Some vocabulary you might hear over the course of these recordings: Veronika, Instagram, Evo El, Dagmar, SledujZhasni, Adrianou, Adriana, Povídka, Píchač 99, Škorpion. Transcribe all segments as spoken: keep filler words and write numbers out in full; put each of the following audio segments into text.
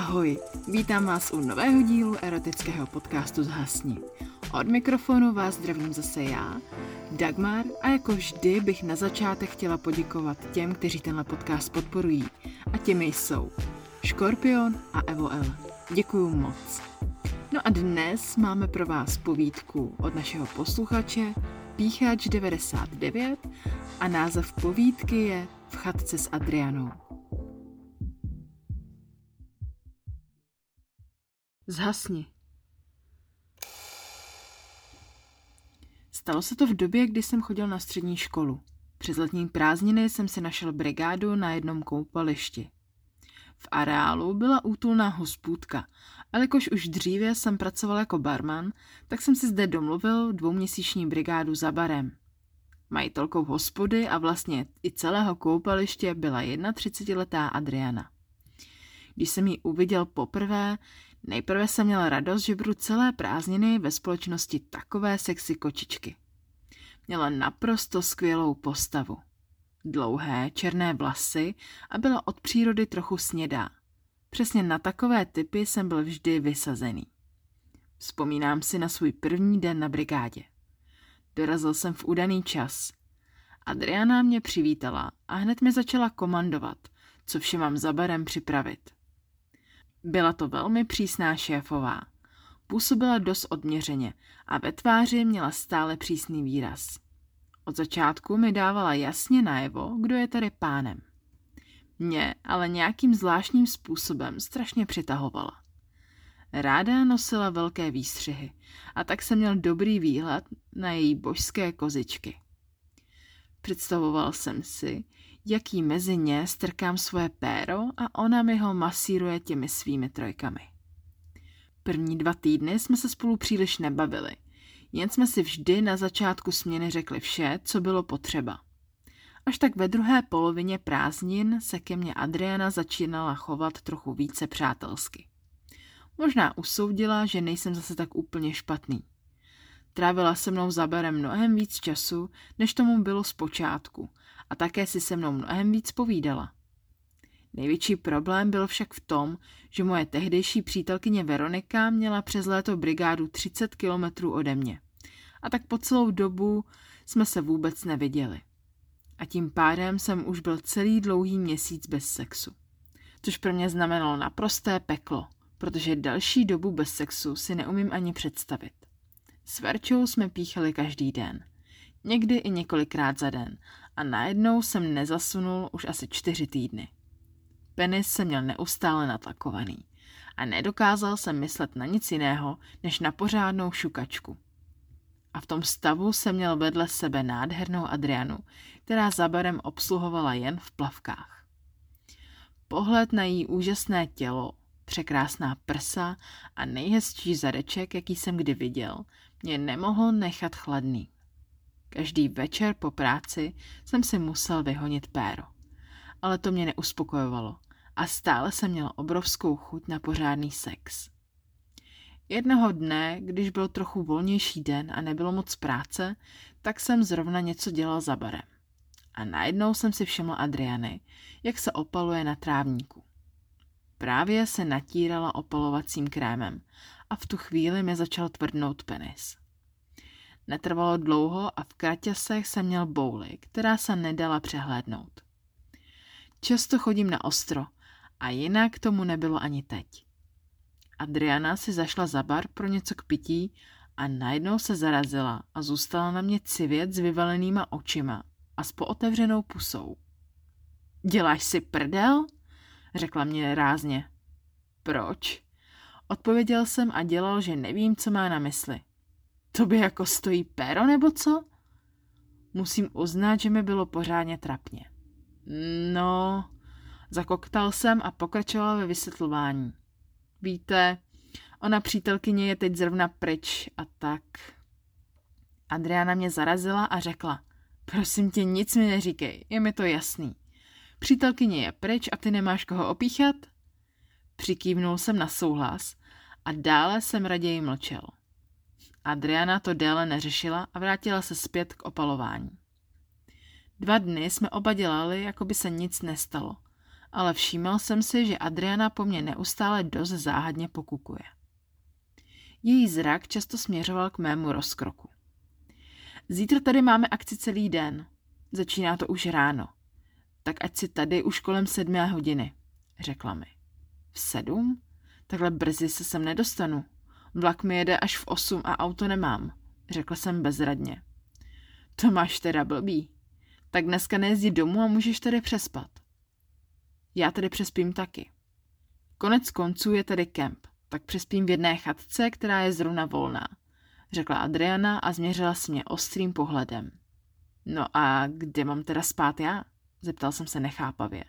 Ahoj, vítám vás u nového dílu erotického podcastu Zhasni. Od mikrofonu vás zdravím zase já, Dagmar, a jako vždy bych na začátek chtěla poděkovat těm, kteří tenhle podcast podporují. A těmi jsou Škorpion a Evo El. Děkuju moc. No a dnes máme pro vás povídku od našeho posluchače Píchač devadesát devět a název povídky je V chatce s Adrianou. Zhasni. Stalo se to v době, kdy jsem chodil na střední školu. Přes letní prázdniny jsem si našel brigádu na jednom koupališti. V areálu byla útulná hospůdka, ale jakož už dříve jsem pracoval jako barman, tak jsem si zde domluvil dvouměsíční brigádu za barem. Majitelkou hospody a vlastně i celého koupaliště byla třicetiletá Adriana. Když jsem ji uviděl poprvé, nejprve jsem měl radost, že budu celé prázdniny ve společnosti takové sexy kočičky. Měla naprosto skvělou postavu. Dlouhé, černé vlasy a byla od přírody trochu snědá. Přesně na takové typy jsem byl vždy vysazený. Vzpomínám si na svůj první den na brigádě. Dorazil jsem v udaný čas. Adriana mě přivítala a hned mi začala komandovat, co vše mám za barem připravit. Byla to velmi přísná šéfová. Působila dost odměřeně a ve tváři měla stále přísný výraz. Od začátku mi dávala jasně najevo, kdo je tady pánem. Mě ale nějakým zvláštním způsobem strašně přitahovala. Ráda nosila velké výstřihy a tak jsem měl dobrý výhled na její božské kozičky. Představoval jsem si, jak jí mezi ně strkám svoje péro a ona mi ho masíruje těmi svými trojkami. První dva týdny jsme se spolu příliš nebavili, jen jsme si vždy na začátku směny řekli vše, co bylo potřeba. Až tak ve druhé polovině prázdnin se ke mně Adriana začínala chovat trochu více přátelsky. Možná usoudila, že nejsem zase tak úplně špatný. Trávila se mnou za barem mnohem víc času, než tomu bylo zpočátku, a také si se mnou mnohem víc povídala. Největší problém byl však v tom, že moje tehdejší přítelkyně Veronika měla přes léto brigádu třicet kilometrů ode mě. A tak po celou dobu jsme se vůbec neviděli. A tím pádem jsem už byl celý dlouhý měsíc bez sexu. Což pro mě znamenalo naprosté peklo, protože další dobu bez sexu si neumím ani představit. S Verčou jsme píchali každý den, někdy i několikrát za den, a najednou jsem nezasunul už asi čtyři týdny. Penis jsem měl neustále natlakovaný a nedokázal jsem myslet na nic jiného, než na pořádnou šukačku. A v tom stavu jsem měl vedle sebe nádhernou Adrianu, která za barem obsluhovala jen v plavkách. Pohled na její úžasné tělo, překrásná prsa a nejhezčí zadeček, jaký jsem kdy viděl, mě nemohl nechat chladný. Každý večer po práci jsem si musel vyhonit péro. Ale to mě neuspokojovalo a stále jsem měl obrovskou chuť na pořádný sex. Jednoho dne, když byl trochu volnější den a nebylo moc práce, tak jsem zrovna něco dělal za barem. A najednou jsem si všiml Adriany, jak se opaluje na trávníku. Právě se natírala opalovacím krémem a v tu chvíli mi začal tvrdnout penis. Netrvalo dlouho a v kraťasech jsem měl bouli, která se nedala přehlédnout. Často chodím na ostro a jinak tomu nebylo ani teď. Adriana si zašla za bar pro něco k pití a najednou se zarazila a zůstala na mě civět s vyvalenýma očima a s pootevřenou pusou. Děláš si prdel? Řekla mě rázně. Proč? Odpověděl jsem a dělal, že nevím, co má na mysli. Tobě jako stojí péro nebo co? Musím uznat, že mi bylo pořádně trapně. No, zakoktal jsem a pokračoval ve vysvětlování. Víte, ona přítelkyně je teď zrovna pryč a tak. Adriana mě zarazila a řekla, prosím tě, nic mi neříkej, je mi to jasný. Přítelkyně je pryč a ty nemáš koho opíchat? Přikývnul jsem na souhlas a dále jsem raději mlčel. Adriana to déle neřešila a vrátila se zpět k opalování. Dva dny jsme oba dělali, jako by se nic nestalo ale všímal jsem si, že Adriana po mně neustále dost záhadně pokukuje. Její zrak často směřoval k mému rozkroku. Zítra tady máme akci celý den. Začíná to už ráno. Tak ať si tady už kolem sedmé hodiny, řekla mi. V sedm? Takhle brzy se sem nedostanu. Vlak mi jede až v osm a auto nemám, řekla jsem bezradně. To máš teda blbý. Tak dneska nejezdi domů a můžeš tady přespat. Já tady přespím taky. Konec konců je tady kemp, tak přespím v jedné chatce, která je zrovna volná, řekla Adriana a změřila se mě ostrým pohledem. No a kde mám teda spát já? Zeptal jsem se nechápavě.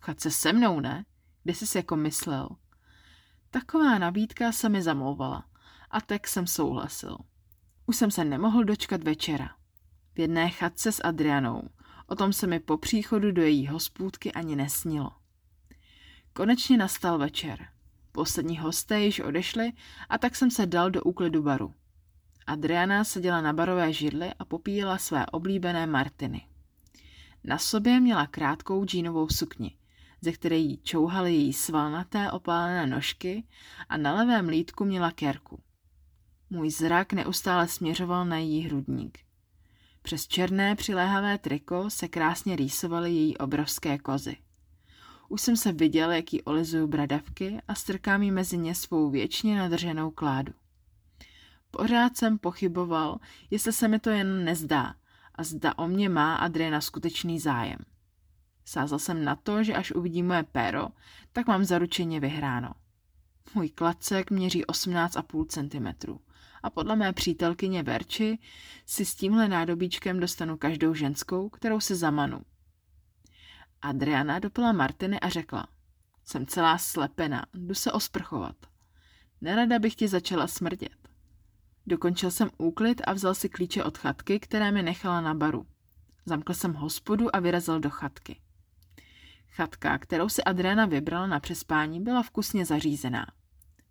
V chatce se mnou, ne? Kde jsi si jako myslel? Taková nabídka se mi zamlouvala a tak jsem souhlasil. Už jsem se nemohl dočkat večera. V jedné chatce s Adrianou. O tom se mi po příchodu do její hospůdky ani nesnilo. Konečně nastal večer. Poslední hosté již odešli a tak jsem se dal do úklidu baru. Adriana seděla na barové židli a popíjela své oblíbené martiny. Na sobě měla krátkou džínovou sukni, ze které jí čouhaly její svalnaté opálené nožky a na levém lýtku měla kérku. Můj zrak neustále směřoval na její hrudník. Přes černé přiléhavé triko se krásně rýsovaly její obrovské kozy. Už jsem se viděl, jak jí olizuju bradavky a strkám jí mezi ně svou věčně nadrženou kládu. Pořád jsem pochyboval, jestli se mi to jen nezdá a zda o mě má Adriana skutečný zájem. Sázal jsem na to, že až uvidí moje péro, tak mám zaručeně vyhráno. Můj klacek měří osmnáct celá pět centimetrů a podle mé přítelkyně Verči si s tímhle nádobíčkem dostanu každou ženskou, kterou si zamanu. Adriana dopila martiny a řekla: Jsem celá slepená, jdu se osprchovat. Nerada bych ti začala smrdět. Dokončil jsem úklid a vzal si klíče od chatky, které mi nechala na baru. Zamkl jsem hospodu a vyrazil do chatky. Chatka, kterou si Adriana vybrala na přespání, byla vkusně zařízená.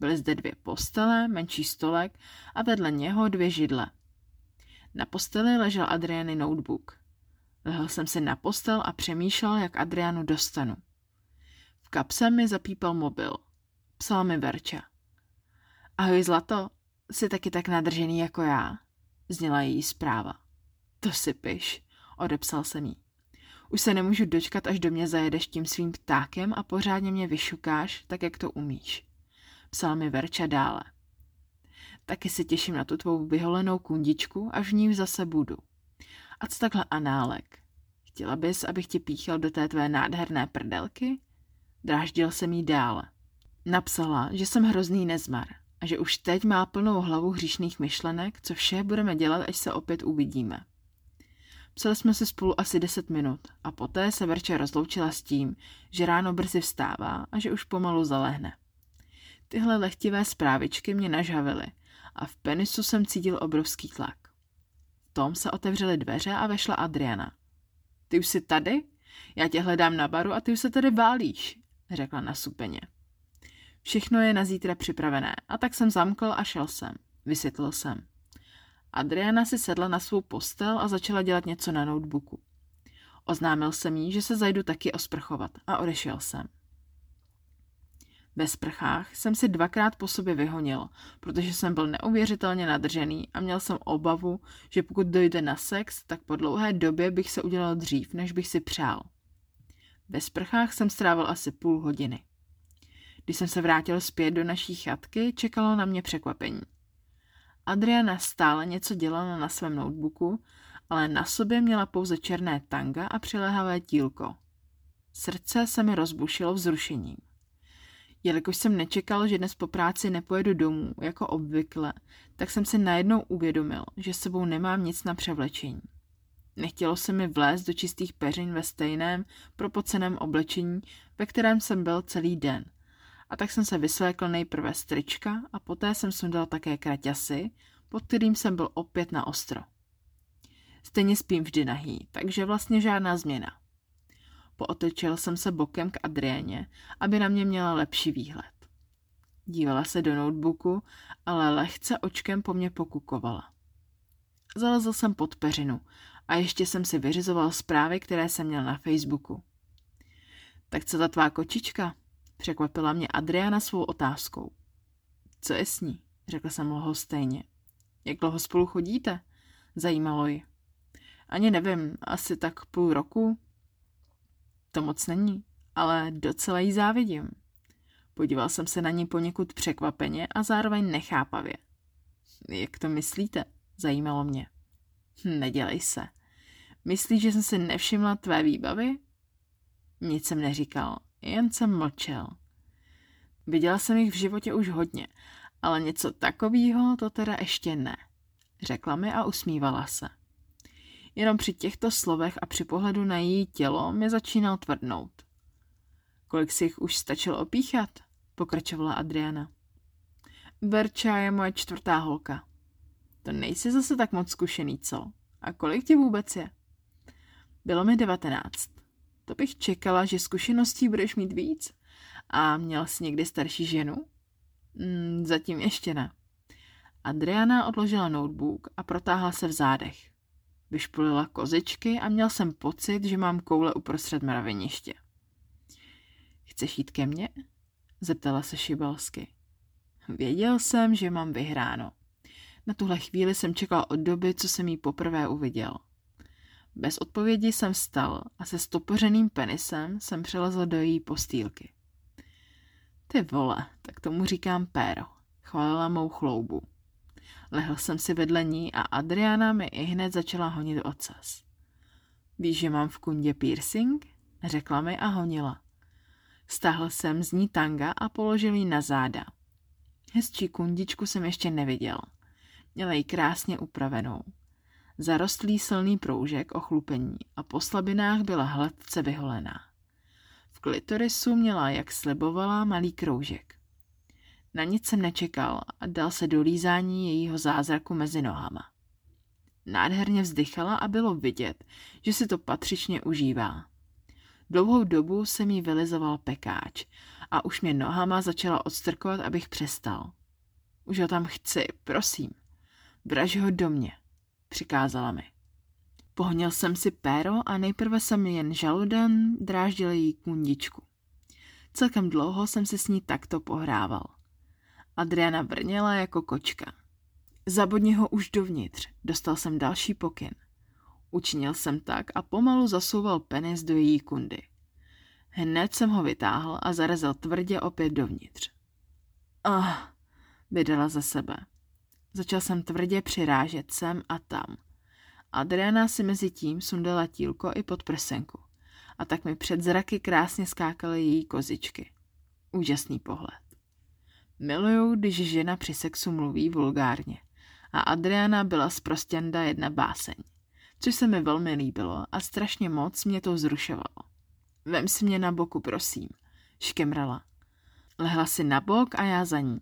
Byly zde dvě postele, menší stolek a vedle něho dvě židle. Na posteli ležel Adriany notebook. Lehl jsem si na postel a přemýšlel, jak Adrianu dostanu. V kapse mi zapípal mobil. Psala mi Verča. Ahoj zlato, jsi taky tak nadržený jako já, zněla její zpráva. To si piš, odepsal jsem jí. Už se nemůžu dočkat, až do mě zajedeš tím svým ptákem a pořádně mě vyšukáš, tak jak to umíš. Psala mi Verča dále. Taky se těším na tu tvou vyholenou kundičku, až v ní zase budu. A co takhle análek? Chtěla bys, abych ti píchal do té tvé nádherné prdelky? Dráždil jsem jí dále. Napsala, že jsem hrozný nezmar a že už teď má plnou hlavu hříšných myšlenek, co vše budeme dělat, až se opět uvidíme. Psali jsme se spolu asi deset minut a poté se Verča rozloučila s tím, že ráno brzy vstává a že už pomalu zalehne. Tyhle lehtivé zprávičky mě nažavily a v penisu jsem cítil obrovský tlak. V tom se otevřely dveře a vešla Adriana. Ty už jsi tady? Já tě hledám na baru a ty už se tady válíš, řekla nasupeně. Všechno je na zítra připravené a tak jsem zamkl a šel jsem. Vysvětlil jsem. Adriana si sedla na svou postel a začala dělat něco na notebooku. Oznámil jsem jí, že se zajdu taky osprchovat a odešel jsem. Ve sprchách jsem si dvakrát po sobě vyhonil, protože jsem byl neuvěřitelně nadržený a měl jsem obavu, že pokud dojde na sex, tak po dlouhé době bych se udělal dřív, než bych si přál. Ve sprchách jsem strávil asi půl hodiny. Když jsem se vrátil zpět do naší chatky, čekalo na mě překvapení. Adriana stále něco dělala na svém notebooku, ale na sobě měla pouze černé tanga a přiléhavé tílko. Srdce se mi rozbušilo vzrušením. Jelikož jsem nečekal, že dnes po práci nepojedu domů, jako obvykle, tak jsem si najednou uvědomil, že s sebou nemám nic na převlečení. Nechtělo se mi vlézt do čistých peřin ve stejném, propoceném oblečení, ve kterém jsem byl celý den. A tak jsem se vyslékl nejprve z trička a poté jsem sundal také kraťasy, pod kterým jsem byl opět na ostro. Stejně spím vždy nahý, takže vlastně žádná změna. Pootočil jsem se bokem k Adriáně, aby na mě měla lepší výhled. Dívala se do notebooku, ale lehce očkem po mně pokukovala. Zalezl jsem pod peřinu a ještě jsem si vyřizoval zprávy, které jsem měl na Facebooku. Tak co ta tvá kočička? Překvapila mě Adriana svou otázkou. Co je s ní? Řekl jsem lhostejně. Jak dlouho spolu chodíte? Zajímalo ji. Ani nevím, asi tak půl roku. To moc není, ale docela jí závidím. Podíval jsem se na ní poněkud překvapeně a zároveň nechápavě. Jak to myslíte? Zajímalo mě. Nedělej se. Myslíš, že jsem si nevšimla tvé výbavy? Nic jsem neříkal, jen jsem mlčel. Viděla jsem jich v životě už hodně, ale něco takového to teda ještě ne. Řekla mi a usmívala se. Jenom při těchto slovech a při pohledu na její tělo mě začínal tvrdnout. Kolik si jich už stačilo opíchat? Pokračovala Adriana. Verča je moje čtvrtá holka. To nejsi zase tak moc zkušený, co? A kolik ti vůbec je? Bylo mi devatenáct. To bych čekala, že zkušeností budeš mít víc. A měl jsi někdy starší ženu? Mm, zatím ještě ne. Adriana odložila notebook a protáhla se v zádech. Vyšpulila kozičky a měl jsem pocit, že mám koule uprostřed mraveniště. Chceš jít ke mně? Zeptala se šibelsky. Věděl jsem, že mám vyhráno. Na tuhle chvíli jsem čekal od doby, co jsem jí poprvé uviděl. Bez odpovědi jsem vstal a se stopořeným penisem jsem přelezl do její postýlky. Ty vole, tak tomu říkám péro, chválila mou chloubu. Lehl jsem si vedle ní a Adriana mi ihned začala honit ocas. Víš, že mám v kundě piercing? Řekla mi a honila. Stáhl jsem z ní tanga a položil ji na záda. Hezčí kundičku jsem ještě neviděl. Měla ji krásně upravenou. Zarostlý silný proužek ochlupení a po slabinách byla hladce vyholená. V klitorisu měla, jak slibovala, malý kroužek. Na nic jsem nečekal a dal se do lízání jejího zázraku mezi nohama. Nádherně vzdychala a bylo vidět, že si to patřičně užívá. Dlouhou dobu jsem jí vylizoval pekáč a už mě nohama začala odstrkovat, abych přestal. Už ho tam chci, prosím. Vraž ho do mě, přikázala mi. Pohnil jsem si péro a nejprve jsem jen žaludem dráždil její kundičku. Celkem dlouho jsem se s ní takto pohrával. Adriana vrněla jako kočka. Zabodni ho už dovnitř, dostal jsem další pokyn. Učinil jsem tak a pomalu zasouval penis do její kundy. Hned jsem ho vytáhl a zarazil tvrdě opět dovnitř. Ah, vydala za sebe. Začal jsem tvrdě přirážet sem a tam. Adriana si mezi tím sundala tílko i pod prsenku. A tak mi před zraky krásně skákaly její kozičky. Úžasný pohled. Miluju, když žena při sexu mluví vulgárně. A Adriana byla zprostěnda jedna báseň. Což se mi velmi líbilo a strašně moc mě to vzrušovalo. Vem si mě na boku, prosím, škemrala. Lehla si na bok a já za ní.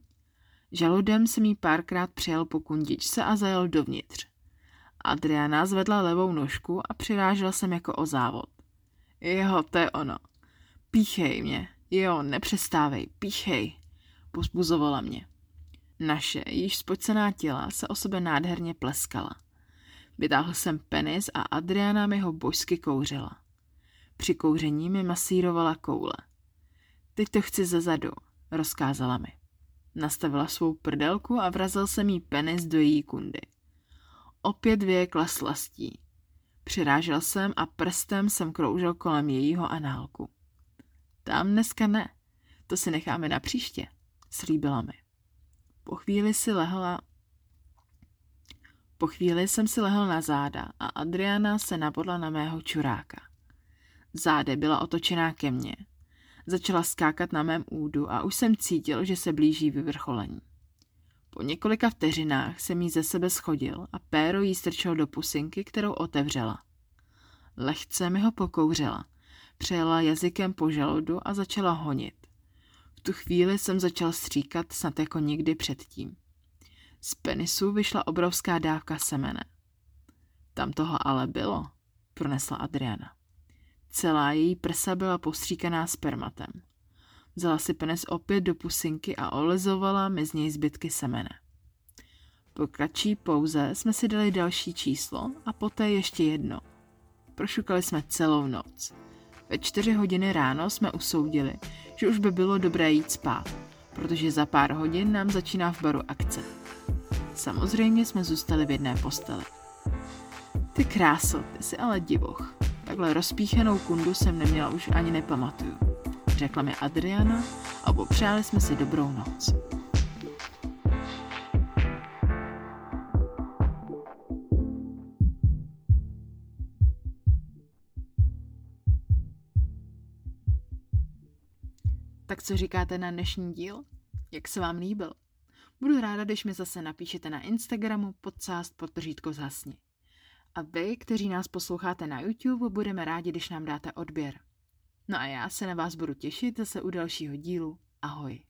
Žaludem jsem jí párkrát přijel po kundičce a zajel dovnitř. Adriana zvedla levou nožku a přirážela jsem jako o závod. Jo, to je ono. Píchej mě. Jo, nepřestávej, píchej, pozbuzovala mě. Naše již spocená těla se o sebe nádherně pleskala. Vytáhl jsem penis a Adriana mi ho božsky kouřila. Při kouření mi masírovala koule. Teď to chci zezadu, rozkázala mi. Nastavila svou prdelku a vrazil jsem jí penis do její kundy. Opět vyjekla slastí. Přirážel jsem a prstem jsem kroužil kolem jejího análku. Tam dneska ne, to si necháme na příště, slíbila mi. Po chvíli si lehla... Po chvíli jsem si lehl na záda a Adriana se nabodla na mého čuráka. Záde byla otočená ke mně. Začala skákat na mém údu a už jsem cítil, že se blíží vyvrcholení. Po několika vteřinách jsem jí ze sebe schodil a péro jí strčil do pusinky, kterou otevřela. Lehce mi ho pokouřela, přejela jazykem po žaludu a začala honit. V tu chvíli jsem začal stříkat snad jako nikdy předtím. Z penisu vyšla obrovská dávka semene. Tam toho ale bylo, pronesla Adriana. Celá její prsa byla postříkaná spermatem. Vzala si penis opět do pusinky a olizovala mi z něj zbytky semene. Po kratší pouze jsme si dali další číslo a poté ještě jedno. Prošukali jsme celou noc. Ve čtyři hodiny ráno jsme usoudili, že už by bylo dobré jít spát, protože za pár hodin nám začíná v baru akce. Samozřejmě jsme zůstali v jedné posteli. Ty kráso, ty jsi ale divoch. Takhle rozpíchanou kundu jsem neměla už ani nepamatuju. Řekla mi Adriana a popřáli jsme si dobrou noc. Tak co říkáte na dnešní díl? Jak se vám líbil? Budu ráda, když mi zase napíšete na Instagramu podcast podtržítko zhasni. A vy, kteří nás posloucháte na YouTube, budeme rádi, když nám dáte odběr. No a já se na vás budu těšit zase u dalšího dílu. Ahoj.